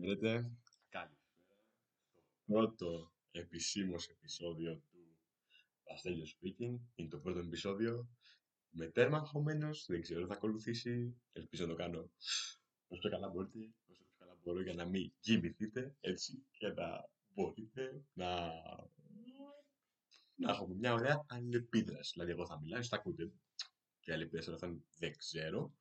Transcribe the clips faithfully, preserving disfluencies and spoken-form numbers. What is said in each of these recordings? Καλησπέρα. Το πρώτο επισήμως επεισόδιο του Azaleel Speaking. Είναι το πρώτο επεισόδιο. Με τέρμα αγχωμένος, δεν ξέρω θα ακολουθήσει. Ελπίζω να το κάνω όσο καλά μπορείτε, όσο καλά μπορώ για να μην κοιμηθείτε, έτσι, και να μπορείτε να, να έχουμε μια ωραία αλληλεπίδραση. Δηλαδή, εγώ θα μιλάω, θα ακούτε. Και αλληλεπίδραση θα είναι, δεν ξέρω.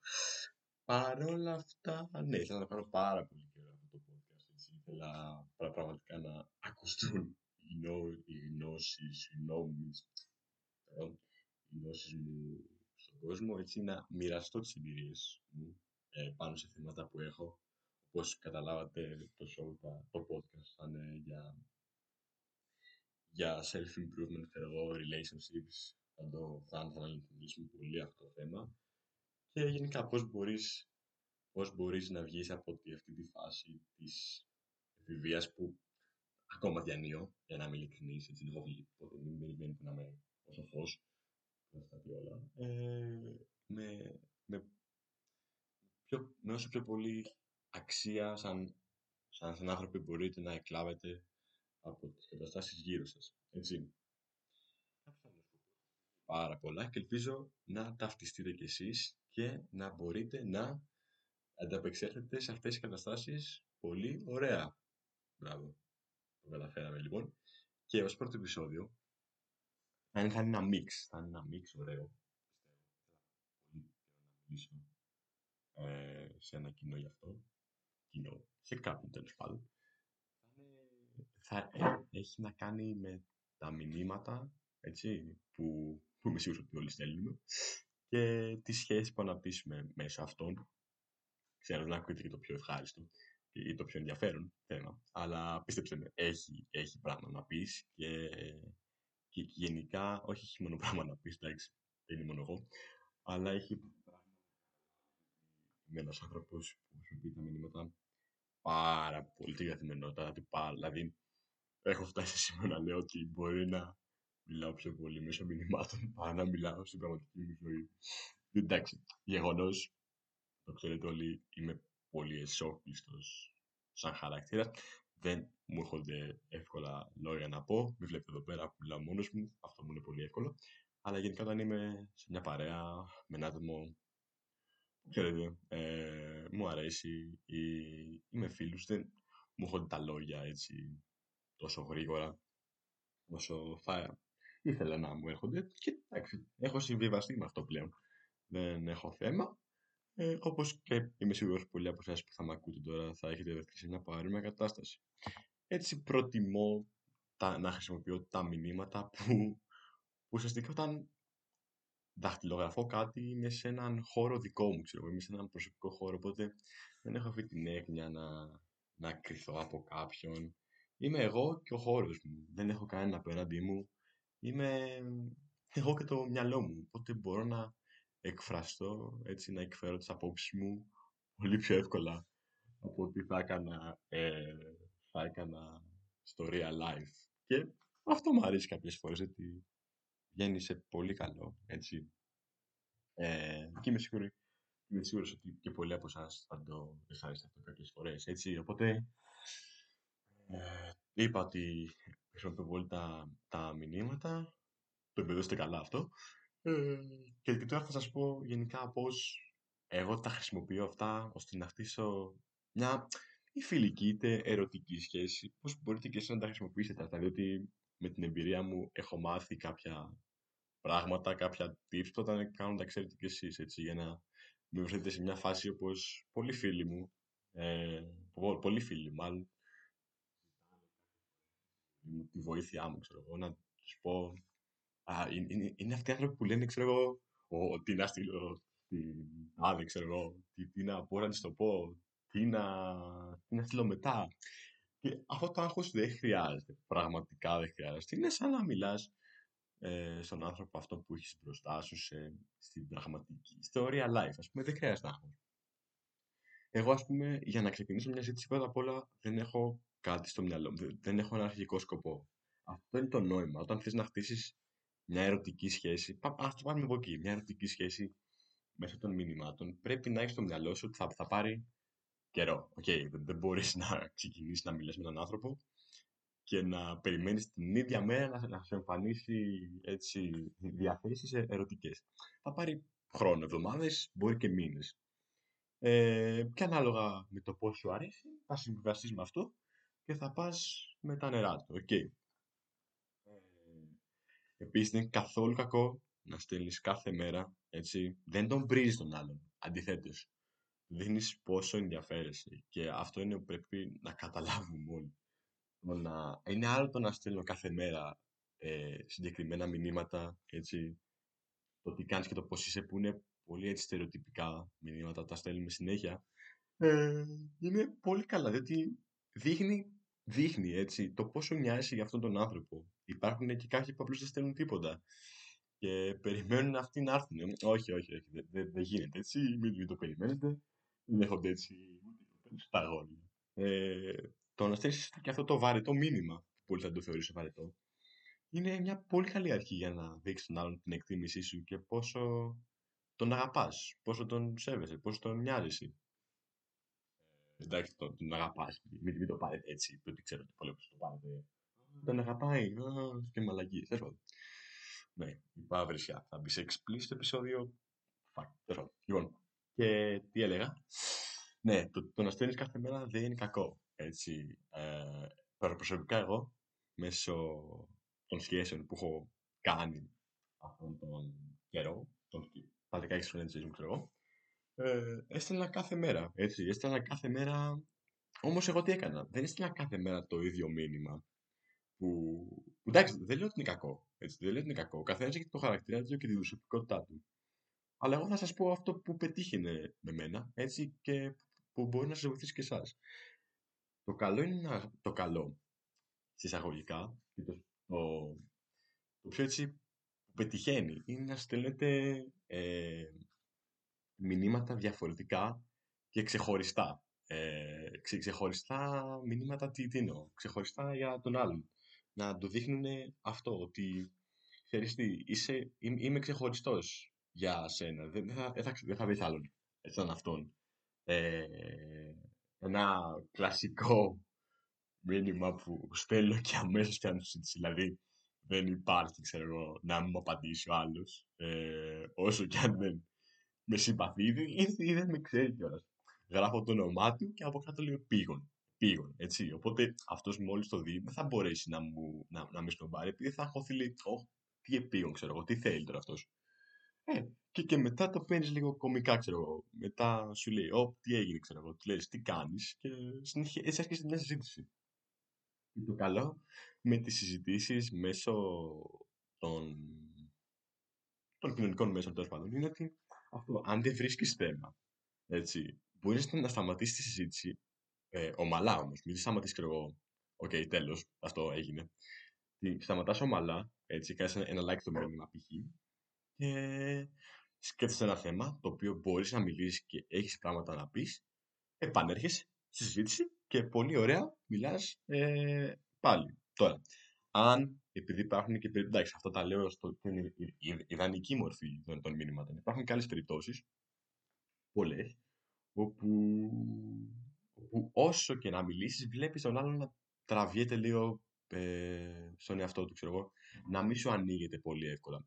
Παρ' όλα αυτά, ναι, ήθελα να πάρω πάρα πολύ καιρό αυτό το podcast. Έτσι. Ήθελα πραγματικά να ακουστούν οι γνώσεις, οι νόμους, οι γνώσεις μου στον κόσμο, έτσι, να μοιραστώ τις εμπειρίες μου ε, πάνω σε θέματα που έχω. Όπως καταλάβατε, το show, το podcast θα είναι για, για self-improvement, εγώ, relationships. Θα το αναλύσουμε πολύ αυτό το θέμα. Και γενικά πώς μπορείς, πώς μπορείς να βγεις από τη, αυτή τη φάση της επιβίας που ακόμα διανύω, για να είμαι ειλικρινής, έτσι λίγο ποτέ, μην περιμένει που να είμαι όσο φως, να στα πει όλα, ε, με, με, πιο, με όσο πιο πολύ αξία σαν, σαν, σαν άνθρωποι μπορείτε να εκλάβετε από τις καταστάσεις γύρω σας, έτσι. Πάρα πολλά και ελπίζω να ταυτιστείτε κι εσείς και να μπορείτε να ανταπεξέλθετε σε αυτές τις καταστάσεις πολύ ωραία. Μπράβο, το καταφέραμε λοιπόν. Και ως πρώτο επεισόδιο, αν θα είναι ένα μίξ, θα είναι ένα μίξ ωραίο. Πολύ να μιλήσω σε ένα κοινό γι' αυτό, κοινό, σε κάποιον τέλος πάντων. Θα έχει να κάνει με τα μηνύματα, έτσι, που... που είμαι σίγουρος ότι όλοι στέλνουμε, και τη σχέση που αναπτύσσουμε μέσω αυτών. Ξέρω να ακούγεται και το πιο ευχάριστο ή το πιο ενδιαφέρον θέμα, αλλά πίστεψε με, έχει, έχει πράγμα να πεις και, και γενικά, όχι έχει μόνο πράγμα να πεις, εντάξει, δεν είναι μόνο εγώ, αλλά έχει πράγμα με ένας άνθρωπος που σου πει τα μηνύματα πάρα πολύ την καθημερινότητα, δηλαδή έχω φτάσει σήμερα να λέω ότι μπορεί να μιλάω πιο πολύ μέσω μηνυμάτων παρά να μιλάω στην πραγματική μου ζωή. Εντάξει, γεγονός, το ξέρετε όλοι, είμαι πολύ εσόκλειστος σαν χαρακτήρα. Δεν μου έρχονται εύκολα λόγια να πω. Μη βλέπετε εδώ πέρα που μιλάω μόνος μου, αυτό μου είναι πολύ εύκολο. Αλλά γενικά όταν είμαι σε μια παρέα με ένα άτομο, ξέρετε, ε, μου αρέσει ή είμαι φίλους, δεν μου έρχονται τα λόγια έτσι τόσο γρήγορα όσο θα ήθελα να μου έρχονται, και εντάξει, έχω συμβιβαστεί με αυτό πλέον. Δεν έχω θέμα. Ε, όπως και είμαι σίγουρος πολλοί από εσάς που θα με ακούτε τώρα θα έχετε βρεθεί σε μια παρόμοια κατάσταση. Έτσι, προτιμώ τα, να χρησιμοποιώ τα μηνύματα που ουσιαστικά όταν δαχτυλογραφώ κάτι είναι σε έναν χώρο δικό μου, ξέρω, είμαι σε έναν προσωπικό χώρο, οπότε δεν έχω αυτή την έγνοια να, να κρυθώ από κάποιον. Είμαι εγώ και ο χώρος μου. Δεν έχω κανένα απέναντί μου. Είμαι εγώ και το μυαλό μου, οπότε μπορώ να εκφραστώ, έτσι, να εκφέρω τις απόψεις μου πολύ πιο εύκολα από ό,τι θα έκανα, ε, θα έκανα στο real life. Και αυτό μου αρέσει κάποιες φορές, γιατί βγαίνει σε πολύ καλό, έτσι. Ε, και είμαι σίγουρη, είμαι σίγουρος ότι και πολλοί από εσάς θα το ευχαριστεί αυτό κάποιες φορές, έτσι. Οπότε ε, είπα ότι χρησιμοποιώ πολύ τα, τα μηνύματα, το εμπεδώστε καλά αυτό. Ε, και τώρα θα σας πω γενικά πώς εγώ τα χρησιμοποιώ αυτά, ώστε να χτίσω μια ή φιλική είτε ερωτική σχέση. Πώς μπορείτε και εσείς να τα χρησιμοποιήσετε αυτά, διότι με την εμπειρία μου έχω μάθει κάποια πράγματα, κάποια tips που όταν κάνω τα ξέρετε και εσείς, έτσι, για να με βρεθείτε σε μια φάση όπως πολλοί φίλοι μου, ε, πολλοί φίλοι μάλλον, τη βοήθειά μου, ξέρω εγώ, να τους πω. Α, είναι, είναι αυτοί οι άνθρωποι που λένε, ξέρω εγώ, ο, τι να στείλω, τι, α, δεν ξέρω εγώ, τι, τι να μπορώ να της το πω, τι να, τι να στείλω μετά. Και αυτό το άγχος δεν χρειάζεται, πραγματικά δεν χρειάζεται. Είναι σαν να μιλάς ε, στον άνθρωπο αυτό που έχεις μπροστά σου, σε, στην πραγματική, στο real life, ας πούμε, δεν χρειάζεται άγχος. Εγώ, ας πούμε, για να ξεκινήσω μια συζήτηση, πρώτα απ' όλα δεν έχω κάτι στο μυαλό μου. Δεν έχω ένα αρχικό σκοπό. Αυτό είναι το νόημα. Όταν θες να χτίσεις μια ερωτική σχέση, ας το πάμε από εκεί. Μια ερωτική σχέση μέσω των μηνυμάτων, πρέπει να έχεις στο μυαλό σου ότι θα, θα πάρει καιρό. Οκ, okay, δεν, δεν μπορείς να ξεκινήσεις να μιλάς με τον άνθρωπο και να περιμένεις την ίδια μέρα να, να σου εμφανίσει έτσι διαθέσεις ερωτικές. Θα πάρει χρόνο, εβδομάδες, μπορεί και μήνες. Ε, και ανάλογα με το πώς σου αρέσει, θα συμβιβαστείς με αυτό και θα πας με τα νερά του. Okay. Ε, επίσης, δεν είναι καθόλου κακό να στέλνεις κάθε μέρα, έτσι. Δεν τον πρίζεις τον άλλον. Αντιθέτως, δίνεις πόσο ενδιαφέρεσαι. Και αυτό είναι που πρέπει να καταλάβουμε όλοι. Να... Είναι άλλο το να στέλνω κάθε μέρα ε, συγκεκριμένα μηνύματα, έτσι. Το τι κάνεις και το πώς είσαι, που είναι πολύ έτσι στερεοτυπικά μηνύματα, τα στέλνουμε συνέχεια. Ε, είναι πολύ καλά, διότι δείχνει, δείχνει έτσι, το πόσο νοιάζεσαι για αυτόν τον άνθρωπο. Υπάρχουν και κάποιοι που απλώς δεν στέλνουν τίποτα. Και περιμένουν αυτοί να έρθουν. Όχι, όχι, όχι. Δεν δε, δε γίνεται έτσι. Μην, μην το περιμένετε. Δεν έχονται έτσι. Τα αγόρια. Ε, το να στέλνεις και αυτό το βαρετό μήνυμα, που πολλοί θα το θεωρήσουν βαρετό, είναι μια πολύ καλή αρχή για να δείξεις τον άλλον την εκτίμησή σου και πόσο τον αγαπάς, πόσο τον σέβεσαι, πόσο τον νοιάζεσαι. Ε, εντάξει, τον, τον αγαπάς. Μην, μην το πάρετε έτσι. Δεν ξέρω τι πολλοί το πάρετε. Τον αγαπάει. Και μαλακίες. Ναι, η παύρισια. Θα μπει σε explicit στο επεισόδιο. Fuck. Λοιπόν, και τι έλεγα. Ναι, το, το να στέλνεις κάθε μέρα δεν είναι κακό. Έτσι, ε, προσωπικά εγώ, μέσω των σχέσεων που έχω κάνει αυτόν τον καιρό, τον, τα δεκαέξι χρόνια της ζωής μου, ξέρω εγώ, ε, έστελνα κάθε μέρα. Έτσι, έστελνα κάθε μέρα. Όμως εγώ τι έκανα. Δεν έστελνα κάθε μέρα το ίδιο μήνυμα. Που, εντάξει, δεν λέω ότι είναι κακό. Έτσι, δεν λέω ότι είναι κακό. Ο καθένας έχει το χαρακτήρα του και την προσωπικότητά του. Αλλά εγώ θα σας πω αυτό που πετύχαινε με μένα, έτσι, και που μπορεί να σας βοηθήσει και εσάς. Το καλό είναι να, το καλό, συσσαγωγικά, και το, το, το πιο έτσι που πετυχαίνει είναι να στέλνετε ε, μηνύματα διαφορετικά και ξεχωριστά. Ε, ξε, ξεχωριστά μηνύματα, τι, τι εννοώ, ξεχωριστά για τον άλλον. Να του δείχνουν αυτό, ότι ξέρεις τι, είσαι, είμαι ξεχωριστός για σένα. Δεν θα, δεν θα, δεν θα βρει άλλον σαν αυτόν. Ε, ένα κλασικό μήνυμα που στέλνω και αμέσως πιάνω συζήτηση. Δηλαδή, δεν υπάρχει, ξέρω εγώ, να μου απαντήσει ο άλλος, ε, όσο κι αν δεν με συμπαθεί ή δεν με ξέρει κιόλας. Γράφω το όνομά του και από κάτω λέω πήγον. Πήγον, έτσι. Οπότε αυτός μόλις το δει δεν θα μπορέσει να, μου, να, να με σκομπάρει, επειδή θα έχω θυλεί, oh, τι επίγον, ξέρω εγώ, τι θέλει τώρα αυτός. Ε, και, και μετά το παίρνεις λίγο κωμικά, ξέρω εγώ. Μετά σου λέει, oh, τι έγινε, ξέρω εγώ, του λες, τι κάνεις, και συνεχε... έτσι άρχισε μια συζήτηση. Και το καλό με τις συζητήσεις μέσω των, των κοινωνικών μέσων, τέλος πάντων, είναι ότι αυτό, αν δεν βρίσκεις θέμα, έτσι, μπορείς να σταματήσεις τη συζήτηση. Ε, ομαλά όμως, μην σταματήσεις και εγώ. Οκ, okay, τέλος, αυτό έγινε. Τι, σταματάς ομαλά, έτσι, κάνεις ένα, ένα like το μήνυμα π.χ. και σκέφτεσαι ένα θέμα το οποίο μπορείς να μιλήσεις και έχεις πράγματα να πεις. Επανέρχεσαι στη συζήτηση και πολύ ωραία μιλάς ε, πάλι. Τώρα, αν επειδή υπάρχουν και περιπτώσεις, αυτό τα λέω στην ιδανική μορφή των, των μήνυματων, υπάρχουν και άλλες περιπτώσεις, πολλές, όπου. Που όσο και να μιλήσεις, βλέπεις τον άλλον να τραβιέται λίγο ε, στον εαυτό του, ξέρω εγώ, να μην σου ανοίγεται πολύ εύκολα.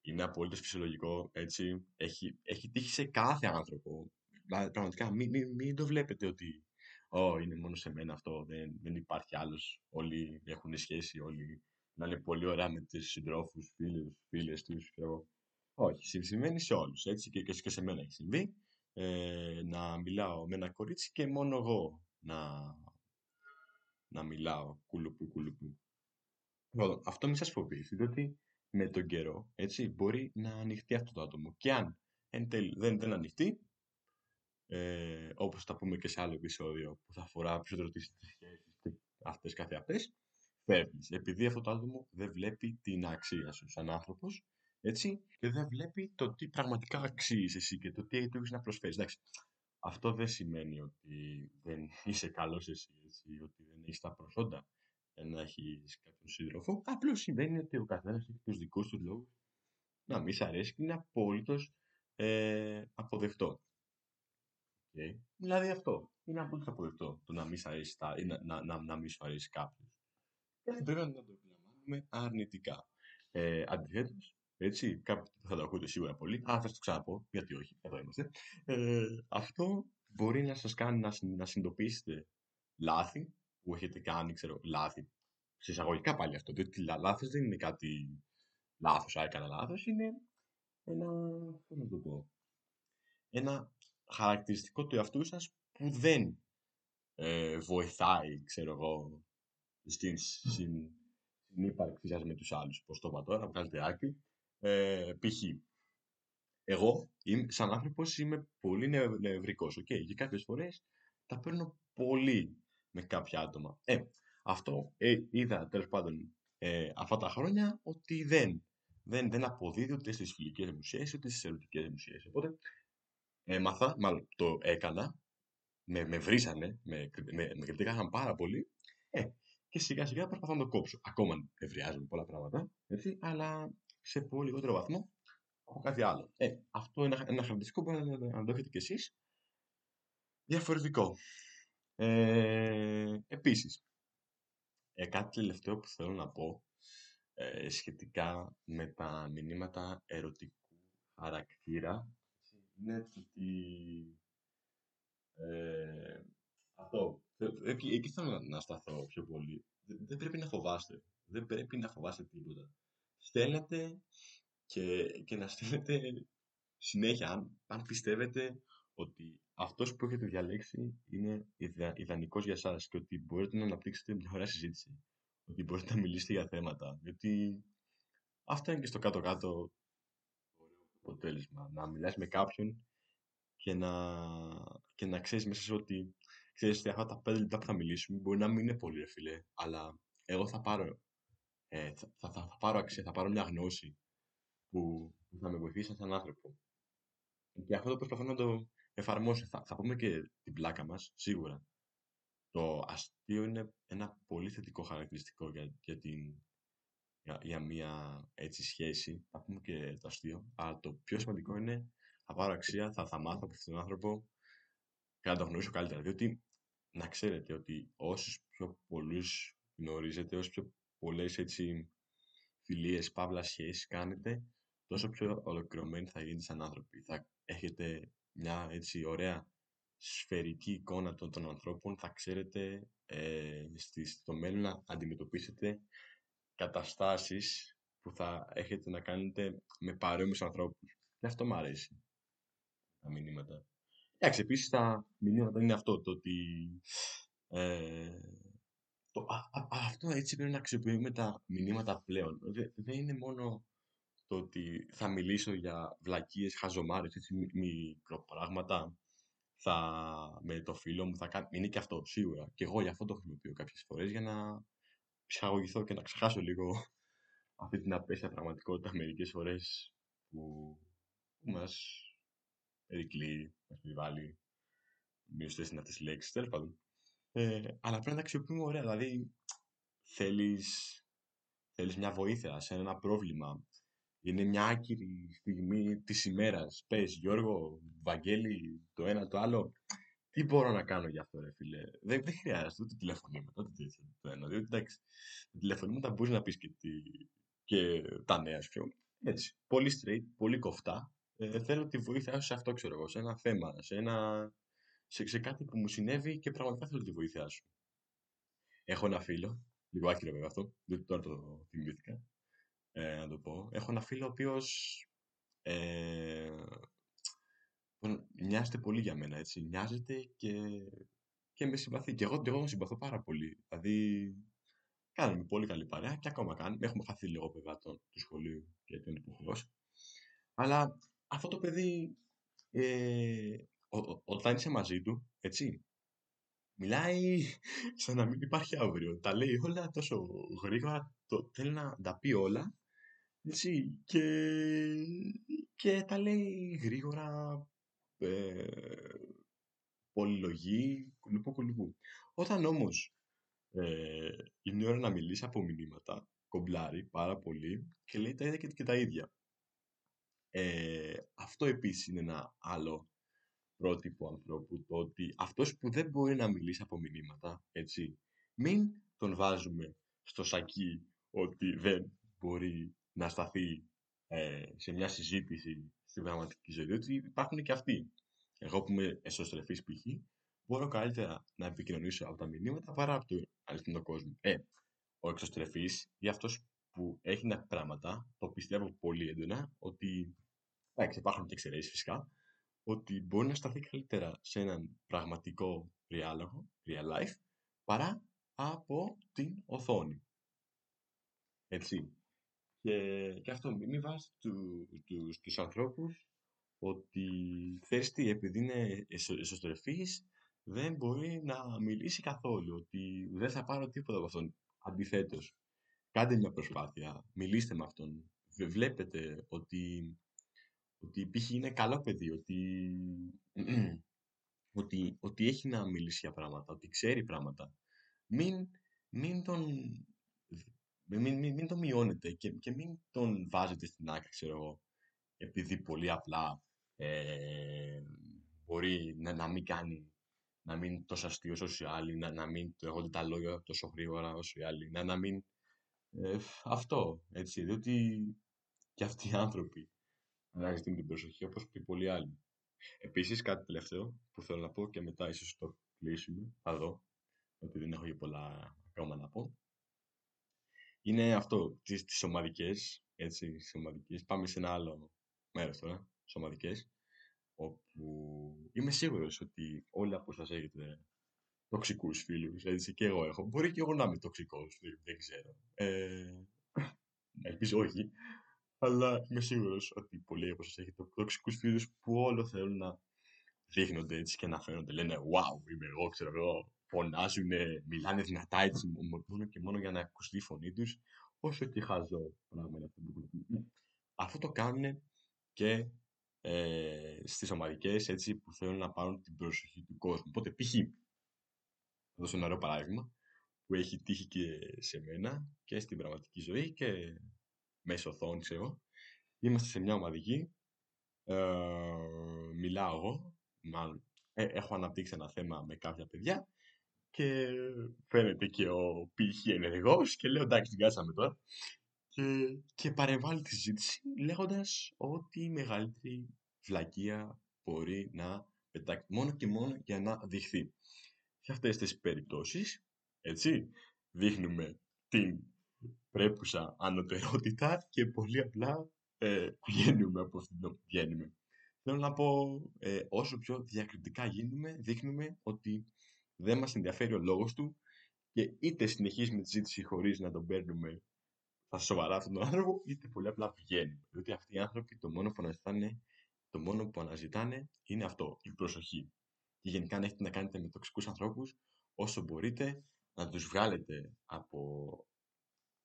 Είναι απολύτως φυσιολογικό, έτσι. Έχει, έχει τύχει σε κάθε άνθρωπο. Δηλαδή, πραγματικά, μην, μην, μην το βλέπετε ότι oh, είναι μόνο σε μένα αυτό, δεν, δεν υπάρχει άλλος. Όλοι έχουν σχέση, όλοι να είναι πολύ ωραία με τους συντρόφους, φίλους, φίλες τους, ξέρω εγώ. Όχι, συμβαίνει σε όλους, έτσι, και, και σε μένα έχει συμβεί. Ε, να μιλάω με ένα κορίτσι και μόνο εγώ να, να μιλάω κουλουπού κουλουπού. Λοιπόν, αυτό μην σας φοβήσει, διότι με τον καιρό, έτσι, μπορεί να ανοιχτεί αυτό το άτομο. Και αν εν τέλει δεν, δεν ανοιχτεί, ε, όπως θα πούμε και σε άλλο επεισόδιο που θα αφορά περισσότερο τις σχέσεις και αυτές καθ' αυτές, φεύγεις. Επειδή αυτό το άτομο δεν βλέπει την αξία σου σαν άνθρωπος, έτσι, και δεν βλέπει το τι πραγματικά αξίζεις εσύ και το τι του έχεις να προσφέρεις. Εντάξει, αυτό δεν σημαίνει ότι δεν είσαι καλός εσύ, έτσι, ότι δεν έχεις τα προσόντα να έχεις κάποιον σύντροφο. Απλώς σημαίνει ότι ο καθένας έχει τους δικούς του λόγους να μην σ' αρέσει και είναι απόλυτος ε, αποδεκτό. Okay. Δηλαδή αυτό. Είναι απόλυτα αποδεκτό το να μη σου αρέσει, να, να, να αρέσει κάποιο. Και αυτό πρέπει να το επιλαμβάνουμε αρνητικά. Ε, αντιθέτως, έτσι, κάποιοι θα το ακούτε σίγουρα πολύ. Α, θα το ξαναπώ, γιατί όχι, εδώ είμαστε. Ε, αυτό μπορεί να σας κάνει να, συν, να συνειδητοποιήσετε λάθη που έχετε κάνει, ξέρω, λάθη. Συσσαγωγικά πάλι αυτό. Διότι λάθος δεν είναι κάτι λάθος, άρα έκανα λάθος. Είναι ένα, πώς να το πω, ένα χαρακτηριστικό του εαυτού σας που δεν ε, βοηθάει, ξέρω εγώ, στην συνύπαρξή σας με τους άλλους. Πώς το είπα τώρα, βγάζετε άκρη. Ε, π.χ. εγώ, είμαι, σαν άνθρωπος, είμαι πολύ νευ, νευρικός. Okay. Και κάποιες φορές τα παίρνω πολύ με κάποια άτομα. Ε, αυτό ε, είδα, τέλος πάντων, ε, αυτά τα χρόνια ότι δεν, δεν, δεν αποδίδει ούτε στις φιλικές μου σχέσεις, ούτε στις ερωτικές μου σχέσεις. Οπότε, έμαθα, μάλλον το έκανα, με, με βρίσανε, με, με, με κριτικάσαν πάρα πολύ, ε, και σιγά σιγά προσπαθώ να το κόψω. Ακόμα ευρεάζομαι πολλά πράγματα, έτσι, αλλά σε πολύ λιγότερο βαθμό από κάτι άλλο. Ε, αυτό είναι ένα χαρακτηριστικό που μπορεί να το έχετε κι εσείς. Διαφορετικό. Ε, επίσης, ε, κάτι τελευταίο που θέλω να πω ε, σχετικά με τα μηνύματα ερωτικού χαρακτήρα είναι ότι ε, αυτό. Εκεί, εκεί θέλω να, να σταθώ πιο πολύ. Δεν, δεν πρέπει να φοβάστε. Δεν πρέπει να φοβάστε τίποτα. Στέλνετε και, και να στέλνετε συνέχεια. Αν, αν πιστεύετε ότι αυτός που έχετε διαλέξει είναι ιδα, ιδανικός για εσάς και ότι μπορείτε να αναπτύξετε μια ωραία συζήτηση. Ότι μπορείτε να μιλήσετε για θέματα. Γιατί αυτό είναι και στο κάτω-κάτω αποτέλεσμα. Να μιλάς με κάποιον και να, και να ξέρεις μέσα σου ότι ξέρεις ότι αυτά τα πέντε λεπτά που θα μιλήσουμε μπορεί να μην είναι πολύ ρε φίλε, αλλά εγώ θα πάρω, ε, θα, θα, θα, θα πάρω αξία, θα πάρω μια γνώση που θα με βοηθήσει σαν άνθρωπο. Και αυτό το προσπαθώ να το εφαρμόσω. Θα, θα πούμε και την πλάκα μας, σίγουρα. Το αστείο είναι ένα πολύ θετικό χαρακτηριστικό για, για την... Για, για μια έτσι σχέση, θα πούμε και το αστείο, αλλά το πιο σημαντικό είναι θα πάρω αξία, θα, θα μάθω από αυτόν τον άνθρωπο και να τον γνωρίσω καλύτερα. Διότι να ξέρετε ότι όσους πιο πολλούς γνωρίζετε, όσες πιο πολλές έτσι φιλίες, παύλα σχέσεις κάνετε, τόσο πιο ολοκληρωμένοι θα γίνετε σαν άνθρωποι. Θα έχετε μια έτσι ωραία σφαιρική εικόνα των, των ανθρώπων, θα ξέρετε ε, στη, στο μέλλον να αντιμετωπίσετε καταστάσεις που θα έχετε να κάνετε με παρόμοιους ανθρώπους. Και αυτό μου αρέσει. Τα μηνύματα. Εντάξει, επίσης τα μηνύματα είναι αυτό, το ότι ε, το, α, α, αυτό έτσι πρέπει να αξιοποιούμε τα μηνύματα πλέον. Δε, δεν είναι μόνο το ότι θα μιλήσω για βλακίες, χαζομάρες, έτσι, μι, μικροπράγματα, θα, με το φίλο μου θα κάνω, είναι και αυτό σίγουρα. Και εγώ γι' αυτό το χρησιμοποιώ κάποιες φορές για να ψυχαγωγηθώ και να ξεχάσω λίγο αυτή την απέσια πραγματικότητα μερικές φορές που μας περικλεί, μας περιβάλλει, μειωστές είναι αυτές τις λέξεις, τέλος πάντων. Ε, αλλά πρέπει να τα αξιοποιούμε ωραία, δηλαδή θέλεις, θέλεις μια βοήθεια σε ένα πρόβλημα, είναι μια άκυρη στιγμή της ημέρας, πες Γιώργο, Βαγγέλη, το ένα το άλλο. Τι μπορώ να κάνω γι' αυτό, ρε φίλε. Δεν, δεν χρειάζεται ούτε τηλεφωνήματα, ούτε το ένα. Διότι εντάξει, τηλεφωνήματα μπορεί να πει και, και τα νέα σου. Έτσι. Πολύ straight, πολύ κοφτά. Ε, θέλω τη βοήθειά σου σε αυτό, ξέρω εγώ. Σε ένα θέμα, σε, ένα, σε, σε κάτι που μου συνέβη και πραγματικά θέλω τη βοήθειά σου. Έχω ένα φίλο. Λίγο άκυρο βέβαια αυτό, διότι τώρα το θυμήθηκα. Ε, να το πω. Έχω ένα φίλο ο οποίο. Ε, Νοιάζεται πολύ για μένα, έτσι. Νοιάζεται και, και με συμπαθεί. Και εγώ τον συμπαθώ πάρα πολύ. Δηλαδή, κάναμε πολύ καλή παρέα και ακόμα κάνουμε. Έχουμε χαθεί λίγο παιδιά του σχολείου και των υποχρεώσεων. Αλλά αυτό το παιδί, ε, ό, ό, όταν είσαι μαζί του, έτσι, μιλάει σαν να μην υπάρχει αύριο. Τα λέει όλα τόσο γρήγορα, το, θέλει να τα πει όλα. Έτσι, και, και τα λέει γρήγορα. Ε, πολυλογή, κουλουπού κουλουπού. Όταν όμως ε, είναι η ώρα να μιλήσει από μηνύματα, κομπλάρει πάρα πολύ και λέει τα ίδια και, και τα ίδια. Ε, αυτό επίσης είναι ένα άλλο πρότυπο ανθρώπου, το ότι αυτός που δεν μπορεί να μιλήσει από μηνύματα, έτσι, μην τον βάζουμε στο σακί ότι δεν μπορεί να σταθεί ε, σε μια συζήτηση στην πραγματική ζωή, ότι υπάρχουν και αυτοί. Εγώ που είμαι εσωστρεφής π.χ. μπορώ καλύτερα να επικοινωνήσω από τα μηνύματα παρά από τον αληθινό κόσμο. Ε, ο εξωστρεφής ή αυτός που έχει να πει πράγματα, το πιστεύω πολύ έντονα ότι, εντάξει, υπάρχουν και εξαιρέσεις φυσικά, ότι μπορεί να σταθεί καλύτερα σε έναν πραγματικό διάλογο, real life, παρά από την οθόνη. Έτσι. Και, και αυτό, μην βάζει του, του, στους ανθρώπους ότι θες τι, επειδή είναι εσωστρεφής, δεν μπορεί να μιλήσει καθόλου, ότι δεν θα πάρω τίποτα από αυτόν. Αντιθέτως, κάντε μια προσπάθεια, μιλήστε με αυτόν. Βλέπετε ότι, ότι π.χ. είναι καλό παιδί, ότι, ότι, ότι έχει να μιλήσει για πράγματα, ότι ξέρει πράγματα. Μην, μην, τον, μην, μην, μην τον μειώνετε και, και μην τον βάζετε στην άκρη, ξέρω εγώ, επειδή πολύ απλά ε, μπορεί να, να μην κάνει, να μην είναι τόσο αστείος όσο οι άλλοι, να, να μην έρχονται τα λόγια τόσο γρήγορα όσο οι άλλοι, να, να μην... Ε, αυτό, έτσι, διότι και αυτοί οι άνθρωποι ανάγκησαν την προσοχή, όπως και πολλοί άλλοι. Επίσης, κάτι τελευταίο που θέλω να πω και μετά ίσως το κλείσουμε, θα δω, ότι δεν έχω και πολλά ακόμα να πω, είναι αυτό, τις, τις ομαδικές, έτσι, τις ομαδικές. Πάμε σε ένα άλλο μέρος τώρα, τις ομαδικές, όπου είμαι σίγουρος ότι όλοι από σας έχετε τοξικούς φίλους, έτσι, και εγώ έχω. Μπορεί και εγώ να είμαι τοξικός, δεν ξέρω. Ε, ελπίζω όχι, αλλά είμαι σίγουρος ότι πολλοί από σας έχετε τοξικούς φίλους που όλο θέλουν να δείχνονται έτσι και να φαίνονται. Λένε, wow, είμαι εγώ, ξέρω εγώ. Φωνάζουν, μιλάνε δυνατά έτσι, μόνο και μόνο για να ακουστεί η φωνή τους. Όσο και χαζό πράγμα είναι αυτό που κάνουν. Αυτό το κάνουν και ε, στις ομαδικές, έτσι, που θέλουν να πάρουν την προσοχή του κόσμου. Οπότε, π.χ. θα δώσω ένα ωραίο παράδειγμα που έχει τύχει και σε μένα και στην πραγματική ζωή και μέσω οθόνη, ξέρω. Είμαστε σε μια ομαδική. Ε, μιλάω εγώ, μάλλον ε, έχω αναπτύξει ένα θέμα με κάποια παιδιά και φαίνεται και ο π.χ. ενεργός και λέω, εντάξει, την κάτσαμε τώρα. Και, και παρεμβάλλει τη συζήτηση λέγοντας ότι η μεγαλύτερη βλακεία μπορεί να πετάξει μόνο και μόνο για να δειχθεί. Σε αυτές τις περιπτώσεις, έτσι, δείχνουμε την πρέπουσα ανωτερότητα και πολύ απλά ε, βγαίνουμε από αυτήν την βγαίνουμε. Θέλω να πω, ε, όσο πιο διακριτικά γίνουμε, δείχνουμε ότι δεν μας ενδιαφέρει ο λόγος του και είτε συνεχίζουμε τη ζήτηση χωρίς να τον παίρνουμε θα σοβαρά αυτόν τον άνθρωπο, είτε πολύ απλά βγαίνουμε. Διότι αυτοί οι άνθρωποι το μόνο που αναζητάνε, το μόνο που αναζητάνε είναι αυτό, η προσοχή. Και γενικά αν έχετε να κάνετε με τοξικούς ανθρώπους, όσο μπορείτε να τους βγάλετε από,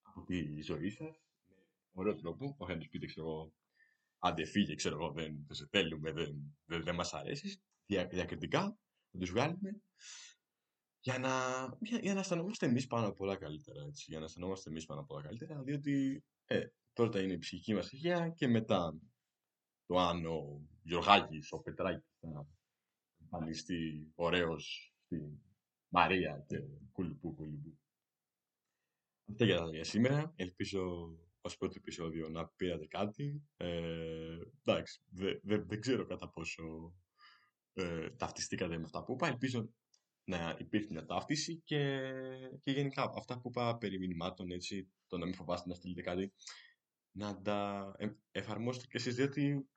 από τη ζωή σας με ωραίο τρόπο, όχι να τους πείτε, ξέρω εγώ, άντε φύγε, ξέρω εγώ, δεν σε θέλουμε, δεν, δεν, δεν μας αρέσει. Δια, διακριτικά να τους βγάλουμε για να, για, για να αισθανόμαστε εμείς πάνω απ' όλα καλύτερα, έτσι, για να αισθανόμαστε εμείς πάνω απ' όλα καλύτερα, διότι ε, πρώτα είναι η ψυχική μας υγεία και μετά το αν ο Γιωργάκης, ο Πετράκης θα εμφανιστεί ωραίος στη Μαρία και κουλουπού κουλουπού. Αυτά για, για σήμερα, ελπίζω ως πρώτο επεισόδιο να πήρατε κάτι, ε, εντάξει, δεν δε, δε ξέρω κατά πόσο ε, ταυτιστήκατε με αυτά που είπα, ελπίζω να υπήρχε μια ταύτιση και, και γενικά αυτά που είπα περί μηνυμάτων, έτσι, το να μην φοβάστε να στείλετε κάτι, να τα ε, εφαρμόσετε κι εσείς, διότι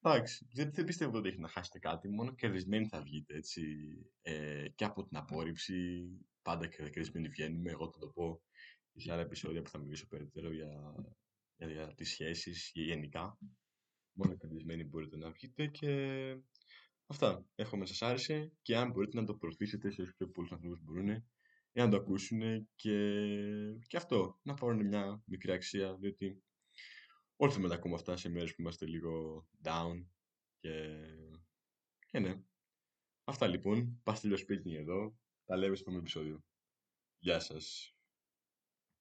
εντάξει, δεν, δεν πιστεύω ότι έχει να χάσετε κάτι, μόνο κερδισμένοι θα βγείτε, έτσι, ε, και από την απόρριψη, πάντα κερδισμένοι βγαίνουμε, εγώ θα το πω σε άλλα επεισόδια που θα μιλήσω περαιτέρω για, για, για τις σχέσεις και γενικά, μόνο κερδισμένοι μπορείτε να βγείτε και... Αυτά. Εύχομαι σας άρεσε και αν μπορείτε να το προωθήσετε σε όσους πιο πολλούς ανθρώπους μπορούν ή να το ακούσουν και, και αυτό, να πάρουν μια μικρή αξία, διότι όλοι θα μετακούμε αυτά σε μέρες που είμαστε λίγο down και, και ναι. Αυτά λοιπόν. Πάστε λίγο σπίτι εδώ. Τα λέμε στο επόμενο επεισόδιο. Γεια σας.